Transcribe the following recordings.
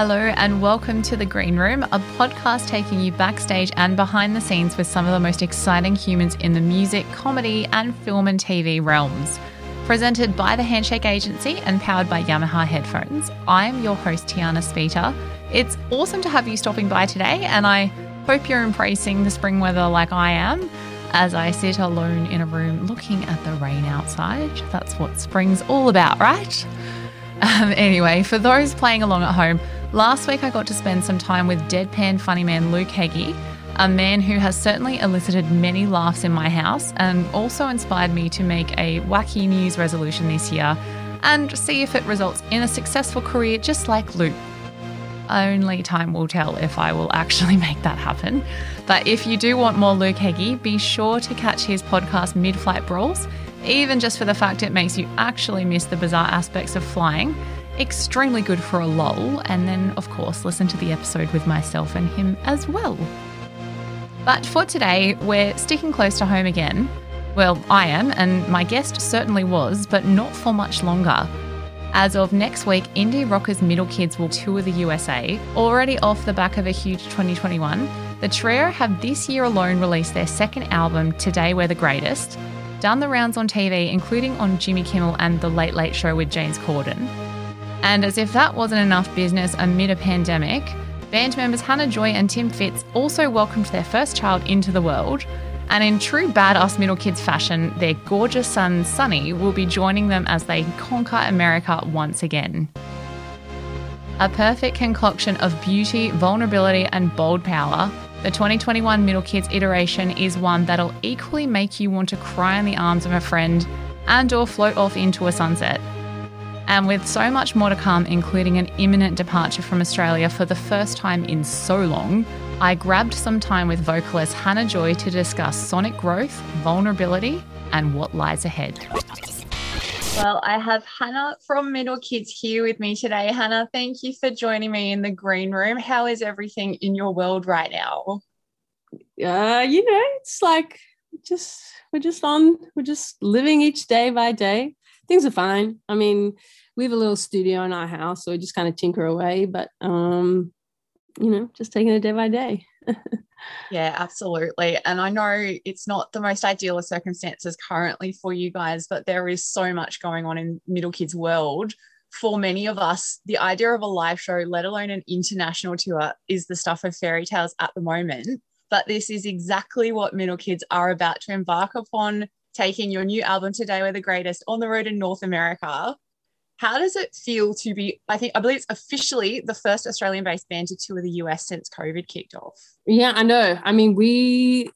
Hello and welcome to The Green Room, a podcast taking you backstage and behind the scenes with some of the most exciting humans in the music, comedy and film and TV realms. Presented by the Handshake Agency and powered by Yamaha Headphones, I'm your host Tiana Speeter. It's awesome to have you stopping by today and I hope you're embracing the spring weather like I am as I sit alone in a room looking at the rain outside. That's what spring's all about, right? Anyway, for those playing along at home, last week I got to spend some time with deadpan funny man Luke Heggie, a man who has certainly elicited many laughs in my house and also inspired me to make a wacky news resolution this year and see if it results in a successful career just like Luke. Only time will tell if I will actually make that happen. But if you do want more Luke Heggie, be sure to catch his podcast Mid-Flight Brawls, even just for the fact it makes you actually miss the bizarre aspects of flying. Extremely good for a lull, and then of course listen to the episode with myself and him as well. But for today, we're sticking close to home again. Well, I am, and my guest certainly was, but not for much longer. As of next week, indie rockers Middle Kids will tour the USA. Already off the back of a huge 2021, the trio have this year alone released their second album, Today We're the Greatest, done the rounds on TV, including on Jimmy Kimmel and The Late Late Show with James Corden. And as if that wasn't enough business amid a pandemic, band members Hannah Joy and Tim Fitz also welcomed their first child into the world. And in true badass Middle Kids fashion, their gorgeous son, Sunny, will be joining them as they conquer America once again. A perfect concoction of beauty, vulnerability and bold power, the 2021 Middle Kids iteration is one that'll equally make you want to cry in the arms of a friend and or float off into a sunset. And with so much more to come, including an imminent departure from Australia for the first time in so long, I grabbed some time with vocalist Hannah Joy to discuss sonic growth, vulnerability, and what lies ahead. Well, I have Hannah from Middle Kids here with me today. Hannah, thank you for joining me in the Green Room. How is everything in your world right now? It's like we're just living each day by day. Things are fine. I mean, we have a little studio in our house, so we just kind of tinker away, but, just taking it day by day. Yeah, absolutely. And I know it's not the most ideal of circumstances currently for you guys, but there is so much going on in Middle Kids' world. For many of us, the idea of a live show, let alone an international tour, is the stuff of fairy tales at the moment. But this is exactly what Middle Kids are about to embark upon, taking your new album Today We're the Greatest on the road in North America. How does it feel to be, I believe it's officially the first Australian-based band to tour the US since COVID kicked off? Yeah, I know. I mean, we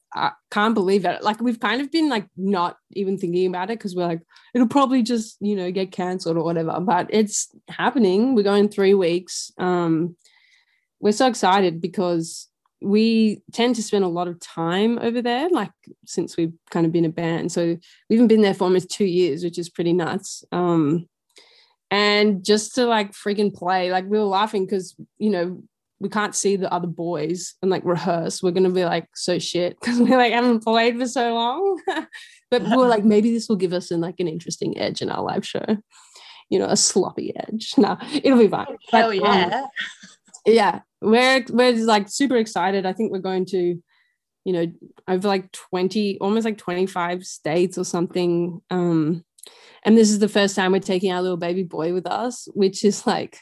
can't believe it. Like, we've kind of been like not even thinking about it because we're like, it'll probably just, get cancelled or whatever. But it's happening. We're going 3 weeks. We're so excited because we tend to spend a lot of time over there, like since we've kind of been a band. So we haven't been there for almost 2 years, which is pretty nuts. And just to like freaking play, like we were laughing because, we can't see the other boys and like rehearse. We're going to be like so shit because we like haven't played for so long. But we were like, maybe this will give us an interesting edge in our live show, a sloppy edge. No, it'll be fine. Oh, but, yeah. Yeah, we're like super excited. I think we're going to, over like 20, almost like 25 states or something. And this is the first time we're taking our little baby boy with us, which is like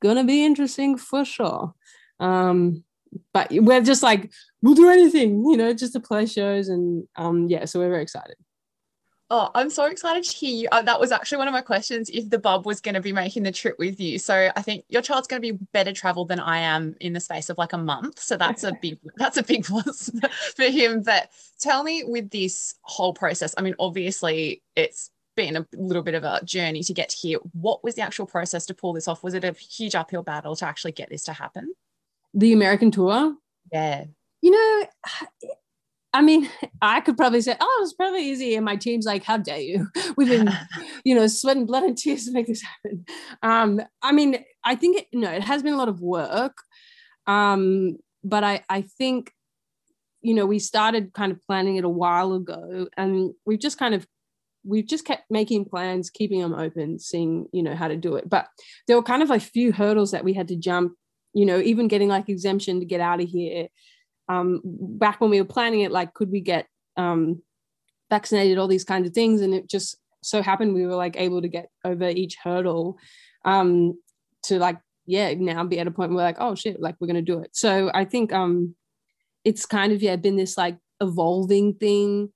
going to be interesting for sure. But we're just like, we'll do anything, just to play shows. And so we're very excited. Oh, I'm so excited to hear you. That was actually one of my questions, if the bub was going to be making the trip with you. So I think your child's going to be better traveled than I am in the space of like a month. So that's a big plus for him. But tell me, with this whole process, I mean, obviously it's been a little bit of a journey to get here. What was the actual process to pull this off? Was it a huge uphill battle to actually get this to happen? The American tour? Yeah. I could probably say, it was probably easy. And my team's like, how dare you? We've been, sweating blood and tears to make this happen. It has been a lot of work. But I think, we started kind of planning it a while ago and we've just kind of we've just kept making plans, keeping them open, seeing, you know, how to do it. But there were kind of a few hurdles that we had to jump, you know, even getting like exemption to get out of here. Back when we were planning it, like, could we get vaccinated, all these kinds of things. And it just so happened we were like able to get over each hurdle to like, yeah, now be at a point where we're like, oh shit, like we're going to do it. So I think it's kind of, yeah, been this like evolving thing.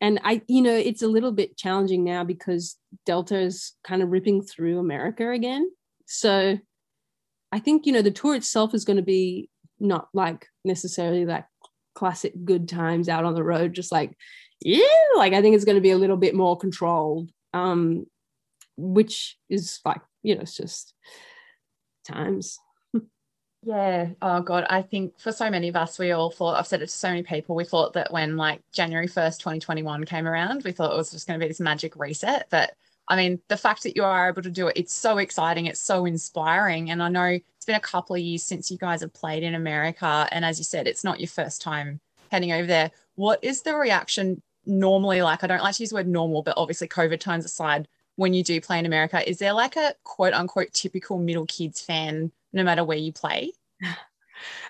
And I, you know, it's a little bit challenging now because Delta is kind of ripping through America again. So I think, you know, the tour itself is going to be not like necessarily like classic good times out on the road, just like, yeah, like I think it's going to be a little bit more controlled, which is like, you know, it's just times. Yeah. Oh God. I think for so many of us, we all thought, I've said it to so many people, we thought that when like January 1st, 2021 came around, we thought it was just going to be this magic reset. But I mean, the fact that you are able to do it, it's so exciting. It's so inspiring. And I know it's been a couple of years since you guys have played in America. And as you said, it's not your first time heading over there. What is the reaction normally like? I don't like to use the word normal, but obviously COVID times aside, when you do play in America, is there like a quote unquote typical Middle Kids fan, no matter where you play?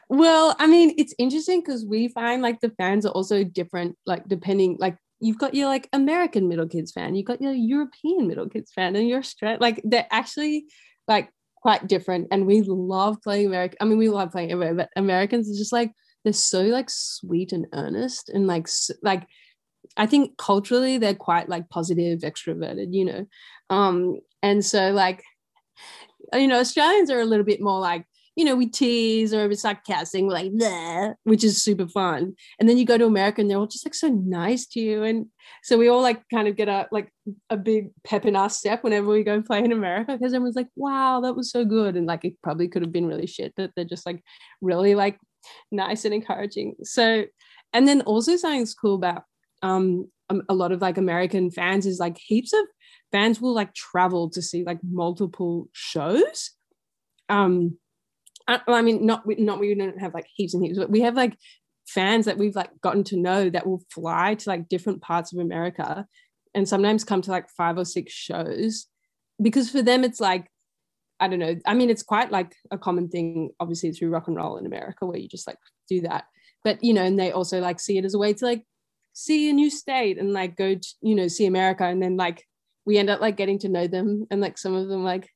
Well, I mean, it's interesting because we find like the fans are also different, like depending, like, you've got your like American Middle Kids fan, you've got your European Middle Kids fan, and your Australian, like they're actually like quite different. And we love playing America. I mean, we love playing everywhere, but Americans are just like, they're so like sweet and earnest, and like, like I think culturally they're quite like positive, extroverted, you know. And so like, you know, Australians are a little bit more like, you know, we tease or it's sarcastic, like, bleh, which is super fun. And then you go to America and they're all just like so nice to you. And so we all like kind of get a like a big pep in our step whenever we go play in America, because everyone's like, wow, that was so good. And like, it probably could have been really shit, but they're just like really like nice and encouraging. So, and then also something's cool about a lot of like American fans is like heaps of fans will like travel to see like multiple shows. I mean, not we don't have like heaps and heaps, but we have like fans that we've like gotten to know that will fly to like different parts of America and sometimes come to like 5 or 6 shows, because for them it's like, I don't know, I mean, it's quite like a common thing obviously through rock and roll in America where you just like do that, but you know, and they also like see it as a way to like see a new state and like go to, you know, see America. And then like we end up like getting to know them, and like some of them like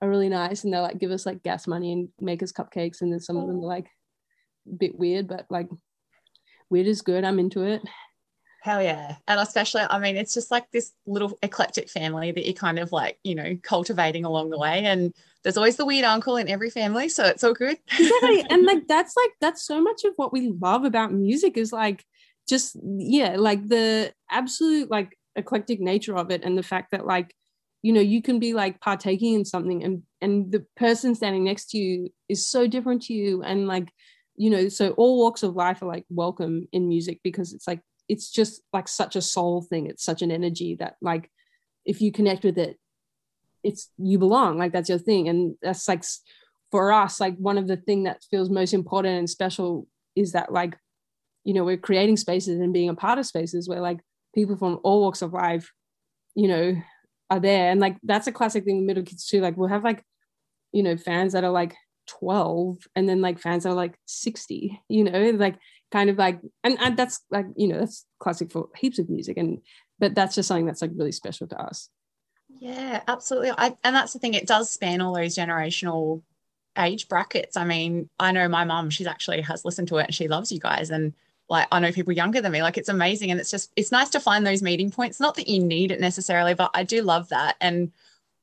are really nice and they'll like give us like gas money and make us cupcakes, and then some of them are like a bit weird, but like weird is good, I'm into it. Hell yeah. And especially, I mean, it's just like this little eclectic family that you're kind of like, you know, cultivating along the way, and there's always the weird uncle in every family, so it's all good. Exactly. And like that's so much of what we love about music is like just, yeah, like the absolute like eclectic nature of it, and the fact that like, you know, you can be like partaking in something and the person standing next to you is so different to you. And like, you know, so all walks of life are like welcome in music, because it's like, it's just like such a soul thing. It's such an energy that like, if you connect with it, it's, you belong, like that's your thing. And that's like, for us, like one of the thing that feels most important and special is that like, you know, we're creating spaces and being a part of spaces where like people from all walks of life, you know, are there. And like that's a classic thing with Middle Kids too, like we'll have like, you know, fans that are like 12 and then like fans that are like 60, you know, like kind of like, and that's like, you know, that's classic for heaps of music, and but that's just something that's like really special to us. Yeah, absolutely. And that's the thing, it does span all those generational age brackets. I mean, I know my mum, she's actually has listened to it and she loves you guys, and like, I know people younger than me, like it's amazing. And it's just, it's nice to find those meeting points. Not that you need it necessarily, but I do love that. And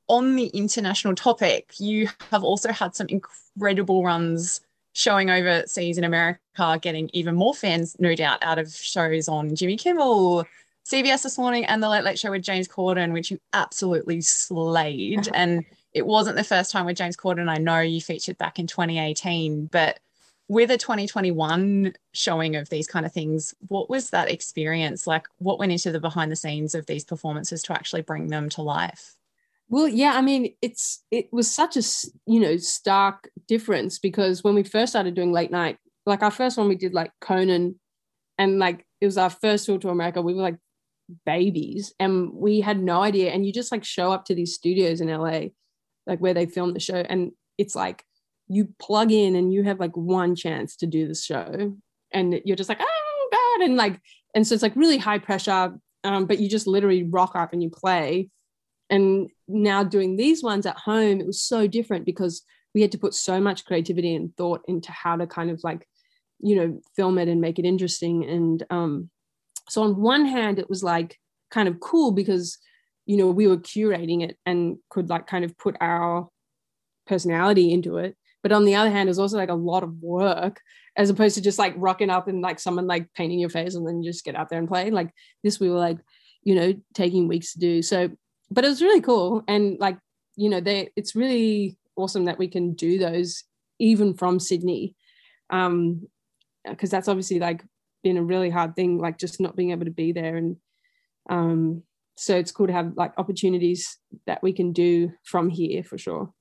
on the international topic, you have also had some incredible runs showing overseas in America, getting even more fans, no doubt, out of shows on Jimmy Kimmel, CBS This Morning, and The Late Late Show with James Corden, which you absolutely slayed. And it wasn't the first time with James Corden. I know you featured back in 2018, but with a 2021 showing of these kind of things, what was that experience like? What went into the behind the scenes of these performances to actually bring them to life? Well, yeah, I mean, it was such a, you know, stark difference, because when we first started doing late night, like our first one we did like Conan, and like it was our first tour to America. We were like babies and we had no idea. And you just like show up to these studios in LA, like where they film the show. And it's like, you plug in and you have like one chance to do the show and you're just like, oh God. And like, and so it's like really high pressure, but you just literally rock up and you play. And now doing these ones at home, it was so different because we had to put so much creativity and thought into how to kind of like, you know, film it and make it interesting. And so on one hand, it was like kind of cool because, you know, we were curating it and could like kind of put our personality into it. But on the other hand, it was also like a lot of work as opposed to just like rocking up and like someone like painting your face and then you just get out there and play. Like this, we were like, you know, taking weeks to do. So, but it was really cool. And like, you know, it's really awesome that we can do those even from Sydney. Because that's obviously like been a really hard thing, like just not being able to be there. And so it's cool to have like opportunities that we can do from here for sure.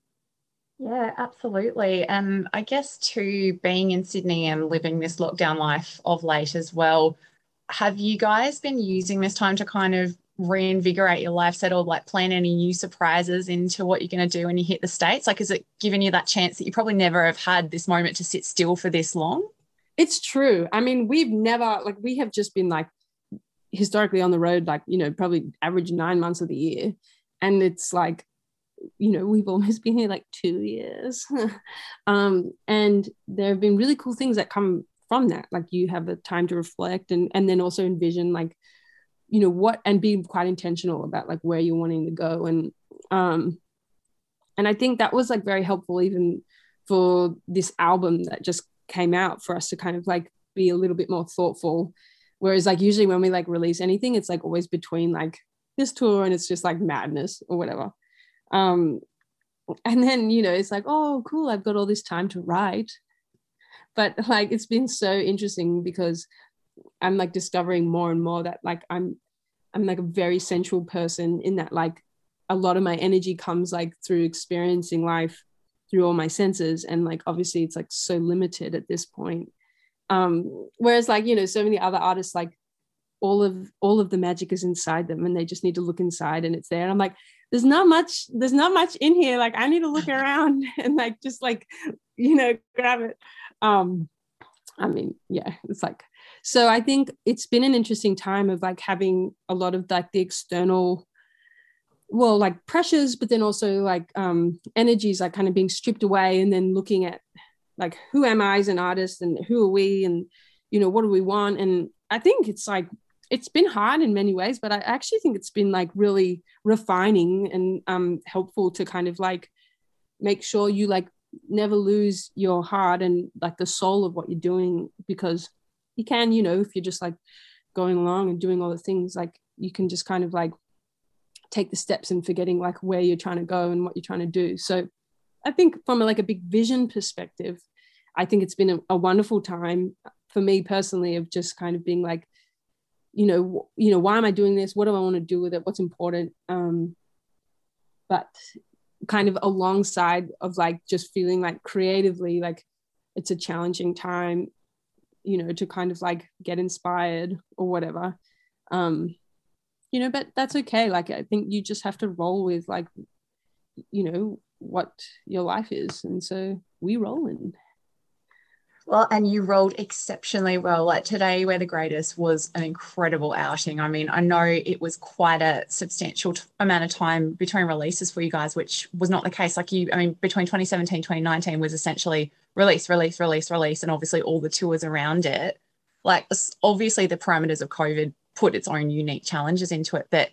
Yeah, absolutely. And I guess too, being in Sydney and living this lockdown life of late as well, have you guys been using this time to kind of reinvigorate your life set or like plan any new surprises into what you're going to do when you hit the States? Like, is it giving you that chance that you probably never have had this moment to sit still for this long? It's true. I mean, we've never, like, we have just been like historically on the road, like, you know, probably average 9 months of the year. And it's like, you know, we've almost been here like 2 years. And there have been really cool things that come from that. Like you have the time to reflect and then also envision like, you know, what, and be quite intentional about like where you're wanting to go. And I think that was like very helpful even for this album that just came out for us to kind of like be a little bit more thoughtful. Whereas like usually when we like release anything, it's like always between like this tour and it's just like madness or whatever. And then, you know, it's like, oh, cool, I've got all this time to write. But like, it's been so interesting because I'm like discovering more and more that like, I'm like a very sensual person in that like a lot of my energy comes like through experiencing life through all my senses. And like, obviously it's like so limited at this point. Whereas like, you know, so many other artists, like all of the magic is inside them and they just need to look inside and it's there. And I'm like, there's not much in here. Like I need to look around and like, just like, you know, grab it. I mean, yeah, it's like, so I think it's been an interesting time of like having a lot of like the external, well, like pressures, but then also like energies like kind of being stripped away and then looking at like, who am I as an artist and who are we and, you know, what do we want? And I think it's like, it's been hard in many ways, but I actually think it's been like really refining and helpful to kind of like make sure you like never lose your heart and like the soul of what you're doing, because you can, you know, if you're just like going along and doing all the things, like you can just kind of like take the steps and forgetting like where you're trying to go and what you're trying to do. So I think from like a big vision perspective, I think it's been a wonderful time for me personally of just kind of being like, you know, why am I doing this? What do I want to do with it? What's important? But kind of alongside of like just feeling like creatively, like it's a challenging time, you know, to kind of like get inspired or whatever, you know, but that's okay. Like, I think you just have to roll with like, you know, what your life is. And so we roll in. Well, and you rolled exceptionally well. Like Today We're the Greatest was an incredible outing. I mean, I know it was quite a substantial amount of time between releases for you guys, which was not the case. Like you, I mean, between 2017, 2019 was essentially release, release, release, release, and obviously all the tours around it. Like obviously the parameters of COVID put its own unique challenges into it, but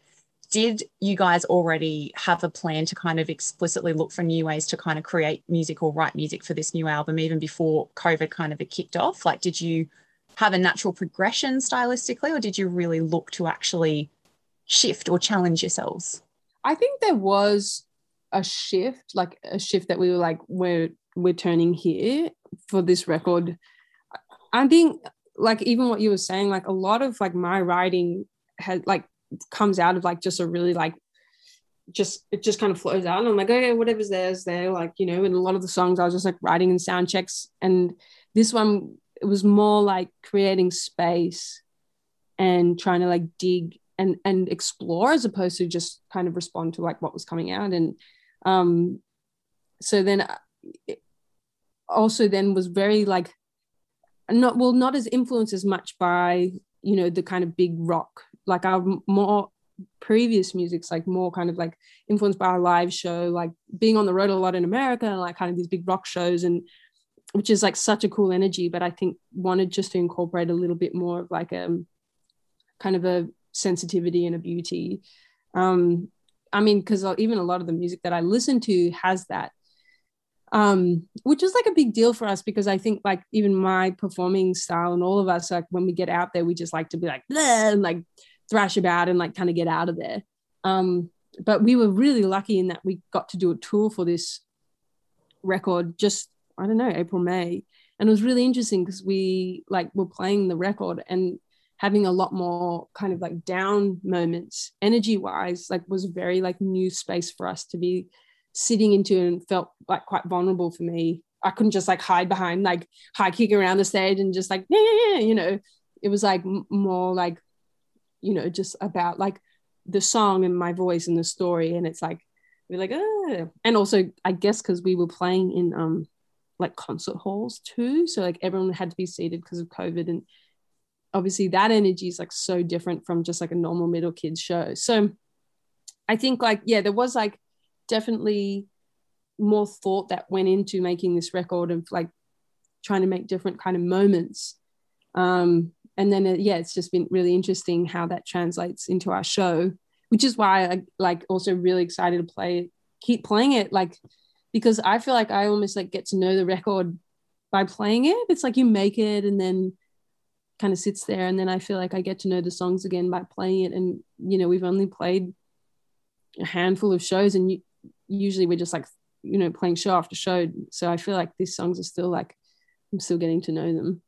did you guys already have a plan to kind of explicitly look for new ways to kind of create music or write music for this new album even before COVID kind of it kicked off? Like, did you have a natural progression stylistically or did you really look to actually shift or challenge yourselves? I think there was a shift that we were like, we're turning here for this record. I think like even what you were saying, like a lot of like my writing had like, comes out of like just a really like it just kind of flows out and I'm like, okay, whatever's there is there, like, you know. And a lot of the songs I was just like writing in sound checks, and this one it was more like creating space and trying to like dig and explore, as opposed to just kind of respond to like what was coming out. And so then it also then was very like, not as influenced as much by, you know, the kind of big rock, like our more previous music's like more kind of like influenced by our live show, like being on the road a lot in America, and like kind of these big rock shows, and which is like such a cool energy, but I think wanted just to incorporate a little bit more of like a kind of a sensitivity and a beauty. I mean, because even a lot of the music that I listen to has that, which is like a big deal for us, because I think like even my performing style and all of us, like when we get out there, we just like to be like, bleh, and like thrash about and like kind of get out of there. But we were really lucky in that we got to do a tour for this record just, I don't know, April, May. And it was really interesting because we like were playing the record and having a lot more kind of like down moments energy wise, like was very like new space for us to be sitting into, and felt like quite vulnerable for me. I couldn't just like hide behind like high kick around the stage and just like, yeah, you know, it was like more like, you know, just about like the song and my voice and the story. And it's like, we're like, oh. And also I guess because we were playing in like concert halls too, so like everyone had to be seated because of COVID, and obviously that energy is like so different from just like a normal Middle Kids show. So I think like, yeah, there was like definitely more thought that went into making this record of like trying to make different kind of moments, and then yeah, it's just been really interesting how that translates into our show, which is why I like also really excited to keep playing it, like, because I feel like I almost like get to know the record by playing it. It's like you make it and then kind of sits there, and then I feel like I get to know the songs again by playing it. And, you know, we've only played a handful of shows, and usually we're just like, you know, playing show after show. So I feel like these songs are still like, I'm still getting to know them.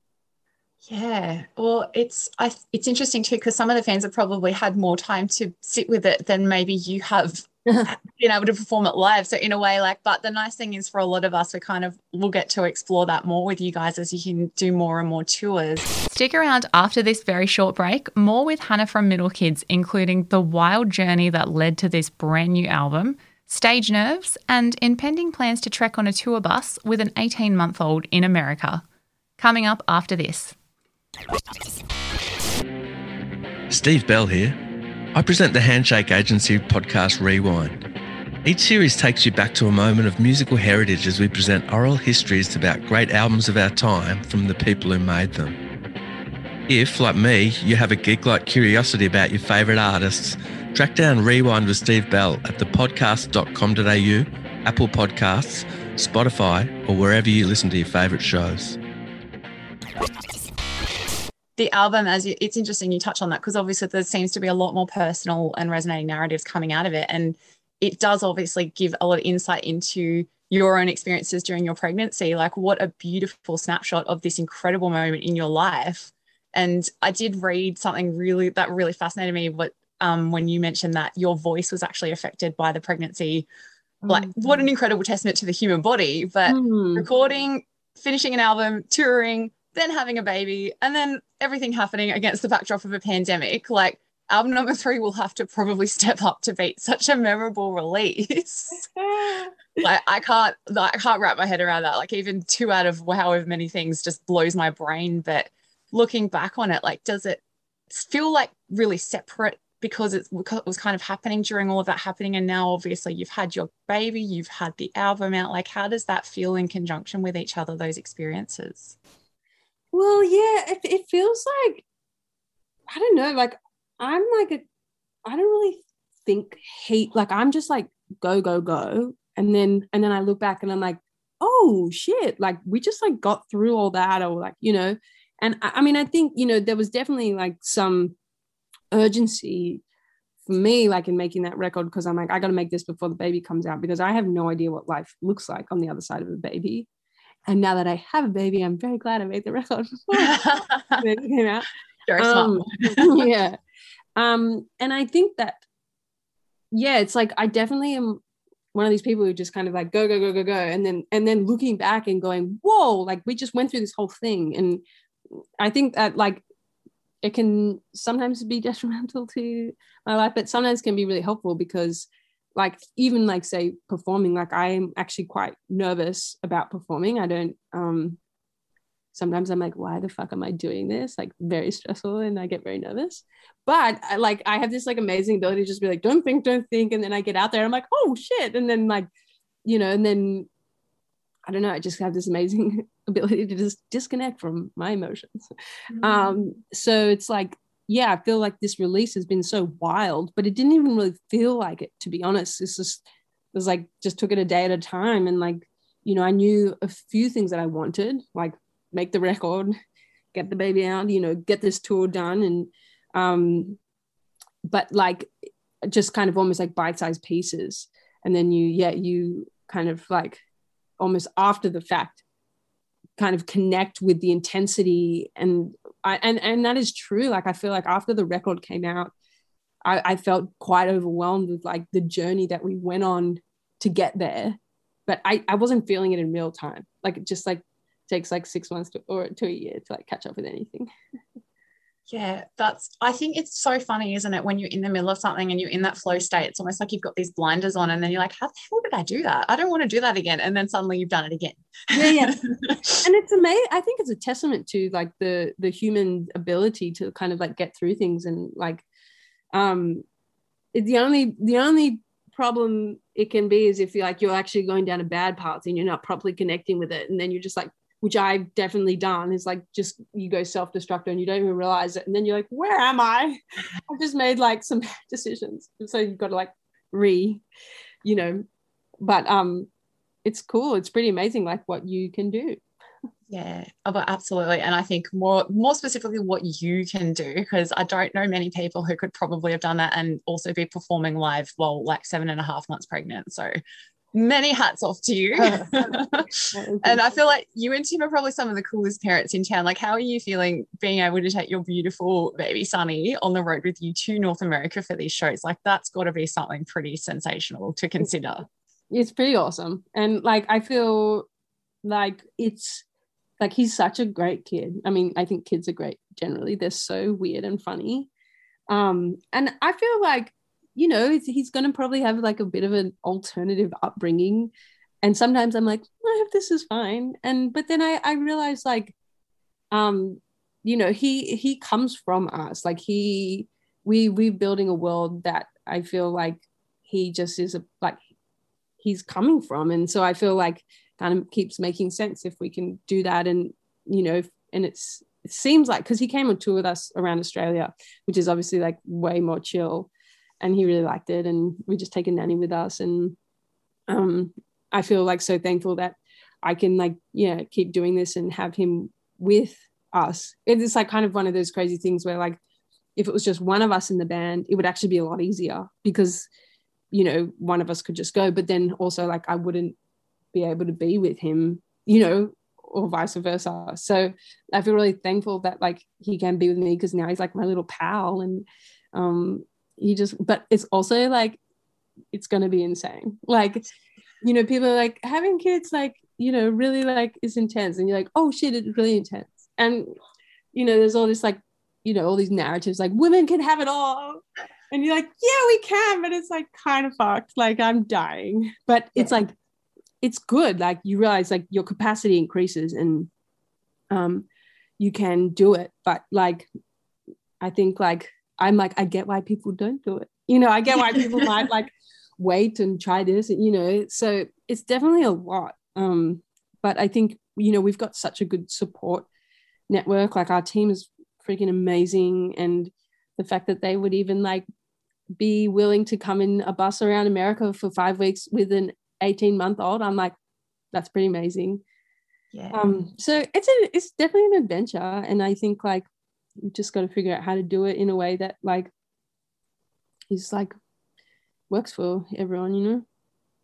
Yeah, well, it's interesting too, because some of the fans have probably had more time to sit with it than maybe you have been able to perform it live. So in a way, like, but the nice thing is for a lot of us, we'll get to explore that more with you guys as you can do more and more tours. Stick around after this very short break, more with Hannah from Middle Kids, including the wild journey that led to this brand new album, stage nerves, and impending plans to trek on a tour bus with an 18-month-old in America. Coming up after this. Steve Bell here. I present the Handshake Agency podcast Rewind. Each series takes you back to a moment of musical heritage as we present oral histories about great albums of our time from the people who made them. If, like me, you have a geek-like curiosity about your favourite artists, track down Rewind with Steve Bell at thepodcast.com.au, Apple Podcasts, Spotify, or wherever you listen to your favourite shows. The album, it's interesting you touch on that, because obviously there seems to be a lot more personal and resonating narratives coming out of it, and it does obviously give a lot of insight into your own experiences during your pregnancy. Like, what a beautiful snapshot of this incredible moment in your life. And I did read something that really fascinated me, when you mentioned that your voice was actually affected by the pregnancy. Like, what an incredible testament to the human body. But recording, finishing an album, touring, then having a baby, and then everything happening against the backdrop of a pandemic, like album number 3 will have to probably step up to beat such a memorable release. Like, I can't wrap my head around that. Like, even 2 out of however many things just blows my brain. But looking back on it, like, does it feel like really separate because it was kind of happening during all of that happening, and now obviously you've had your baby, you've had the album out. Like, how does that feel in conjunction with each other, those experiences? Well, yeah, it feels like, I don't know, like I'm like I don't really think like I'm just like go. And then I look back and I'm like, oh shit, like we just like got through all that, or like, you know, and I mean, I think, you know, there was definitely like some urgency for me, like in making that record, because I'm like, I got to make this before the baby comes out, because I have no idea what life looks like on the other side of a baby. And now that I have a baby, I'm very glad I made the record before the baby came out. Very smart. Yeah. And I think that, yeah, it's like I definitely am one of these people who just kind of like go. And then looking back and going, whoa, like we just went through this whole thing. And I think that like it can sometimes be detrimental to my life, but sometimes can be really helpful because like, even like say performing, like I'm actually quite nervous about performing. I don't, sometimes I'm like, why the fuck am I doing this? Like very stressful and I get very nervous, but I have this like amazing ability to just be like, don't think. And then I get out there and I'm like, oh shit. And then like, you know, and then I don't know, I just have this amazing ability to just disconnect from my emotions. Mm-hmm. So it's like, yeah, I feel like this release has been so wild, but it didn't even really feel like it, to be honest. It's just, it was like, just took it a day at a time. And like, you know, I knew a few things that I wanted, like make the record, get the baby out, you know, get this tour done. And, but like, just kind of almost like bite-sized pieces. And then you kind of like almost after the fact kind of connect with the intensity. And and that is true. Like, I feel like after the record came out, I felt quite overwhelmed with like the journey that we went on to get there, but I wasn't feeling it in real time. Like it just like takes like 6 months to a year to like catch up with anything. Yeah, I think it's so funny, isn't it? When you're in the middle of something and you're in that flow state, it's almost like you've got these blinders on and then you're like, how the hell did I do that? I don't want to do that again. And then suddenly you've done it again. Yeah. And it's amazing. I think it's a testament to like the human ability to kind of like get through things. And like, the only problem it can be is if you're actually going down a bad path and you're not properly connecting with it. And then you're just like, which I've definitely done, is like just you go self-destructive and you don't even realize it, and then you're like, where am I? I've just made like some bad decisions. And so you've got to like it's cool. It's pretty amazing like what you can do. Yeah, but absolutely. And I think more specifically what you can do, because I don't know many people who could probably have done that and also be performing live while like 7.5 months pregnant. So many hats off to you. And I feel like you and Tim are probably some of the coolest parents in town. Like, how are you feeling being able to take your beautiful baby Sunny on the road with you to North America for these shows? Like, that's got to be something pretty sensational to consider. It's pretty awesome. And like, I feel like it's like, he's such a great kid. I mean, I think kids are great generally. They're so weird and funny. And I feel like, you know, he's going to probably have like a bit of an alternative upbringing. And sometimes I'm like, I hope this is fine. But then I realize like, you know, he comes from us. Like we're building a world that I feel like he just is like he's coming from. And so I feel like kind of keeps making sense if we can do that. And, you know, and it seems like, cause he came on tour with us around Australia, which is obviously like way more chill. And he really liked it. And we just take a nanny with us. And I feel like so thankful that I can like, yeah, keep doing this and have him with us. It's like kind of one of those crazy things where like, if it was just one of us in the band, it would actually be a lot easier because, you know, one of us could just go, but then also like, I wouldn't be able to be with him, you know, or vice versa. So I feel really thankful that like he can be with me because now he's like my little pal. And, but it's also like, it's going to be insane. Like, you know, people are like having kids, like, you know, really like is intense. And you're like, oh shit, it's really intense. And, you know, there's all this like, you know, all these narratives like women can have it all. And you're like, yeah, we can, but it's like kind of fucked. Like I'm dying, but it's like, it's good. Like you realize like your capacity increases and you can do it. But like, I think like, I'm like, I get why people don't do it. You know, I get why people might like wait and try this, you know, so it's definitely a lot. But I think, you know, we've got such a good support network. Like our team is freaking amazing. And the fact that they would even like be willing to come in a bus around America for 5 weeks with an 18-month-old, I'm like, that's pretty amazing. Yeah. So it's definitely an adventure. And I think like, you just got to figure out how to do it in a way that like is like works for everyone, you know?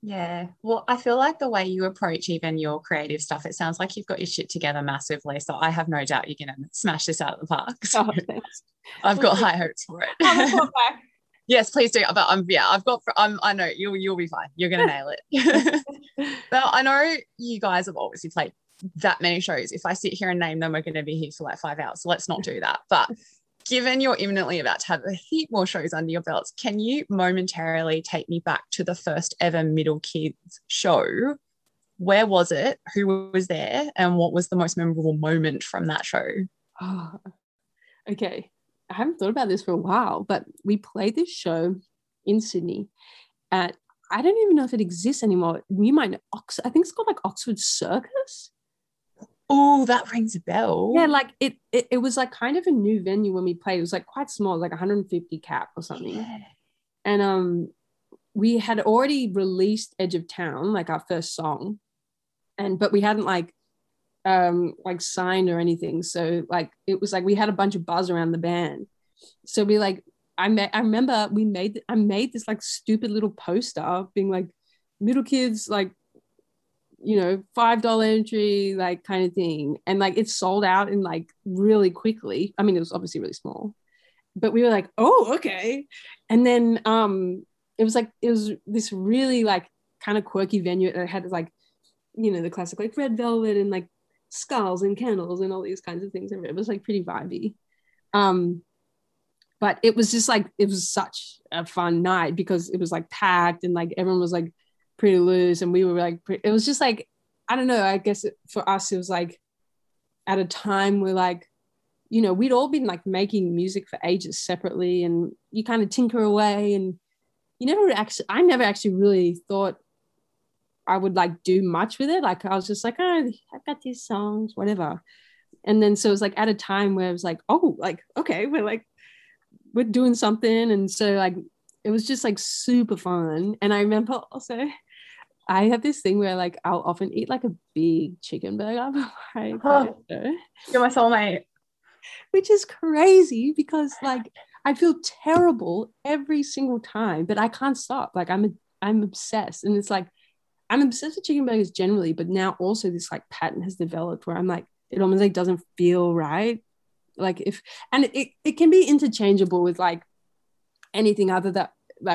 Yeah. Well, I feel like the way you approach even your creative stuff, it sounds like you've got your shit together massively. So I have no doubt you're going to smash this out of the park. So I've got high hopes for it. Yes, please do. But I know you'll be fine. You're going to nail it. Well, I know you guys have obviously played that many shows. If I sit here and name them, we're going to be here for like 5 hours, so let's not do that. But Given you're imminently about to have a heap more shows under your belts, can you momentarily take me back to the first ever Middle Kids show? Where was it? Who was there? And what was the most memorable moment from that show? Oh, okay. I haven't thought about this for a while, but we played this show in Sydney at, I don't even know if it exists anymore. You might know, I think it's called like Oxford Circus. Oh, that rings a bell. Yeah, like it was like kind of a new venue when we played. It was like quite small, like 150 cap or something. Yeah. And we had already released Edge of Town, like our first song, but we hadn't like signed or anything. So like it was like we had a bunch of buzz around the band. So we like I remember I made this like stupid little poster being like Middle Kids, like, you know, $5 entry, like kind of thing. And like it sold out in like really quickly. I mean, it was obviously really small, but we were like, oh, okay. And then it was this really like kind of quirky venue. It had like, you know, the classic like red velvet and like skulls and candles and all these kinds of things. It was like pretty vibey. But it was just like, it was such a fun night because it was like packed and like everyone was like pretty loose, and we were like it was just like, I don't know, I guess for us it was like at a time where like, you know, we'd all been like making music for ages separately, and you kind of tinker away, and I never actually really thought I would like do much with it. Like I was just like, oh, I've got these songs, whatever. And then so it was like at a time where it was like, oh, like okay, we're doing something. And so like it was just like super fun. And I remember also I have this thing where like I'll often eat like a big chicken burger before I go to show. You're my soulmate. Which is crazy because like I feel terrible every single time, but I can't stop. Like I'm obsessed. And it's like I'm obsessed with chicken burgers generally, but now also this like pattern has developed where I'm like, it almost like doesn't feel right. Like it can be interchangeable with like anything other that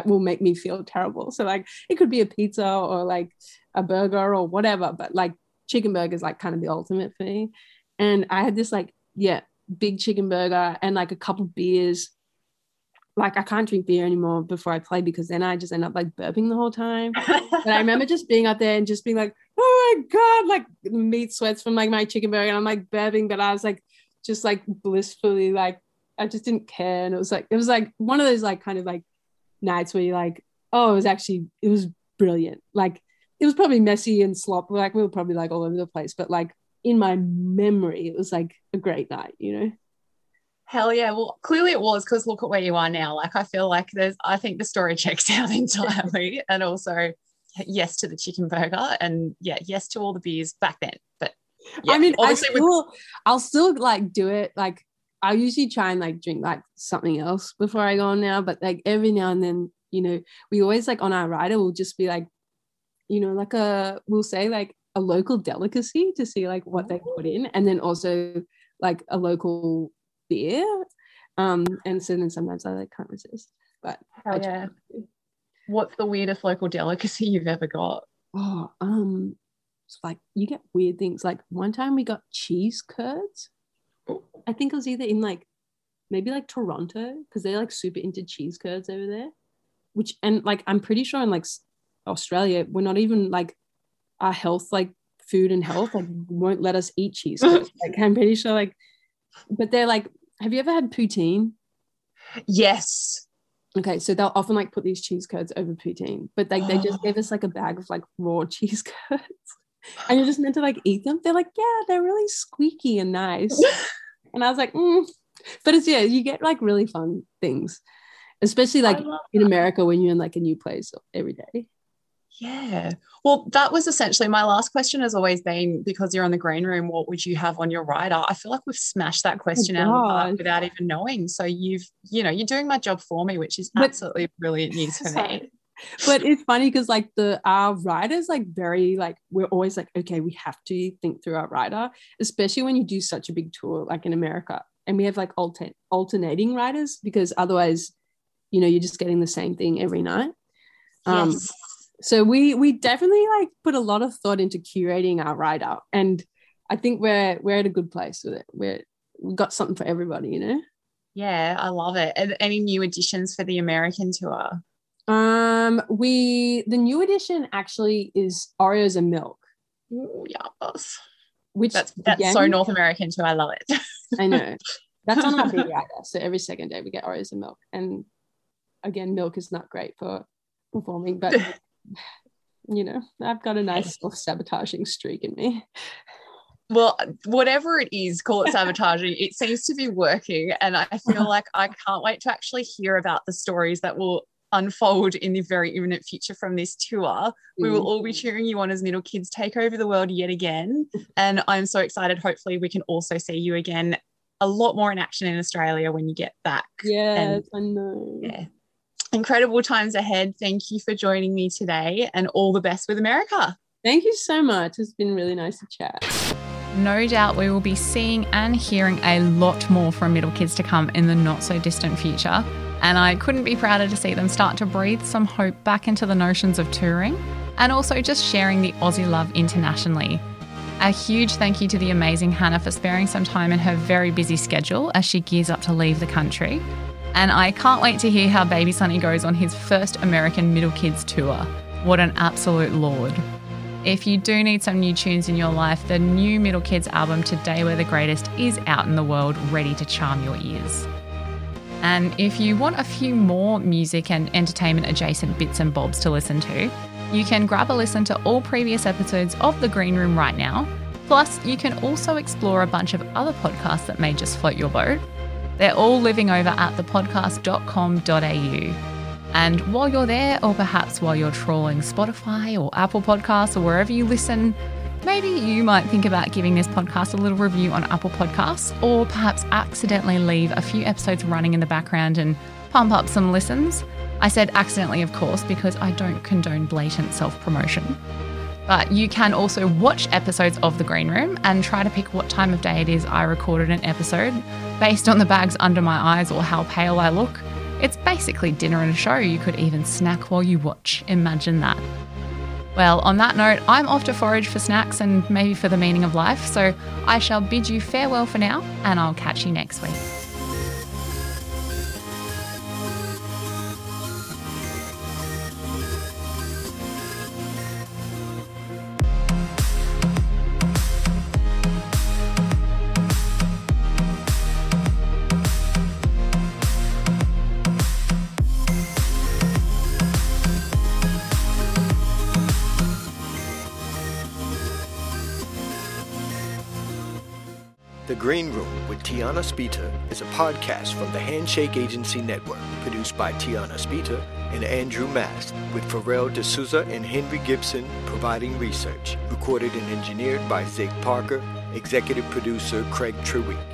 will make me feel terrible. So like it could be a pizza or like a burger or whatever, but like chicken burger is like kind of the ultimate for me. And I had this like, yeah, big chicken burger and like a couple beers. Like I can't drink beer anymore before I play because then I just end up like burping the whole time. But I remember just being up there and just being like, oh my God, like meat sweats from like my chicken burger, and I'm like burping, but I was like just like blissfully like I just didn't care. And it was like one of those like kind of like nights where you're like, oh, it was brilliant. Like it was probably messy and sloppy, like we were probably like all over the place, but like in my memory it was like a great night, you know. Hell yeah. Well, clearly it was, because look at where you are now. Like I feel like I think the story checks out entirely. And also yes to the chicken burger, and yeah, yes to all the beers back then. But yeah, I mean I'll still like do it. Like I usually try and like drink like something else before I go on now, but like every now and then, you know, we always like on our rider we'll just be like, you know, like we'll say like a local delicacy to see like what they put in, and then also like a local beer. And so then sometimes I like can't resist. But oh, yeah. What's the weirdest local delicacy you've ever got? Oh, it's like you get weird things. Like one time we got cheese curds. I think it was either in like maybe like Toronto, because they're like super into cheese curds over there, and like I'm pretty sure in like Australia we're not even like our health, like food and health like won't let us eat cheese curds. Like I'm pretty sure like, but they're like, have you ever had poutine? Yes. Okay, so they'll often like put these cheese curds over poutine, but like they just gave us like a bag of like raw cheese curds. And you're just meant to like eat them. They're like, yeah, they're really squeaky and nice. And I was like, But it's, yeah, you get like really fun things, especially like in America when you're in like a new place every day. Yeah. Well, that was essentially my last question, has always been, because you're on The Green Room, what would you have on your rider? I feel like we've smashed that question out of the park without even knowing. So you're doing my job for me, which is absolutely brilliant news for me. But it's funny because like our rider's like very like, we're always like, okay, we have to think through our rider, especially when you do such a big tour like in America, and we have like alternating riders, because otherwise, you know, you're just getting the same thing every night. Yes. So we definitely like put a lot of thought into curating our rider, and I think we're at a good place with it. We've got something for everybody, you know. Yeah, I love it. Are there any new additions for the American tour? The new edition actually is Oreos and milk. Ooh, yes. Which that's again, so North American too. I love it. I know. That's on our big rider. So every second day we get Oreos and milk. And again, milk is not great for performing, but you know, I've got a nice self-sabotaging streak in me. Well, whatever it is, call it sabotaging, it seems to be working. And I feel like I can't wait to actually hear about the stories that will unfold in the very imminent future from this tour. We will all be cheering you on as Middle Kids take over the world yet again, and I'm so excited. Hopefully we can also see you again a lot more in action in Australia when you get back. I know. Incredible times ahead. Thank you for joining me today, and all the best with America. Thank you so much. It's been really nice to chat. No doubt we will be seeing and hearing a lot more from Middle Kids to come in the not so distant future. And I couldn't be prouder to see them start to breathe some hope back into the notions of touring, and also just sharing the Aussie love internationally. A huge thank you to the amazing Hannah for sparing some time in her very busy schedule as she gears up to leave the country. And I can't wait to hear how baby Sunny goes on his first American Middle Kids tour. What an absolute lord. If you do need some new tunes in your life, the new Middle Kids album, Today We're the Greatest, is out in the world ready to charm your ears. And if you want a few more music and entertainment adjacent bits and bobs to listen to, you can grab a listen to all previous episodes of The Green Room right now. Plus, you can also explore a bunch of other podcasts that may just float your boat. They're all living over at thepodcast.com.au. And while you're there, or perhaps while you're trawling Spotify or Apple Podcasts or wherever you listen, maybe you might think about giving this podcast a little review on Apple Podcasts, or perhaps accidentally leave a few episodes running in the background and pump up some listens. I said accidentally, of course, because I don't condone blatant self-promotion. But you can also watch episodes of The Green Room and try to pick what time of day it is I recorded an episode based on the bags under my eyes or how pale I look. It's basically dinner and a show. You could even snack while you watch. Imagine that. Well, on that note, I'm off to forage for snacks and maybe for the meaning of life, so I shall bid you farewell for now, and I'll catch you next week. Green Room with Tiana Speeter is a podcast from the Handshake Agency Network, produced by Tiana Speeter and Andrew Mast, with Pharrell D'Souza and Henry Gibson providing research. Recorded and engineered by Zig Parker, executive producer Craig Trewick.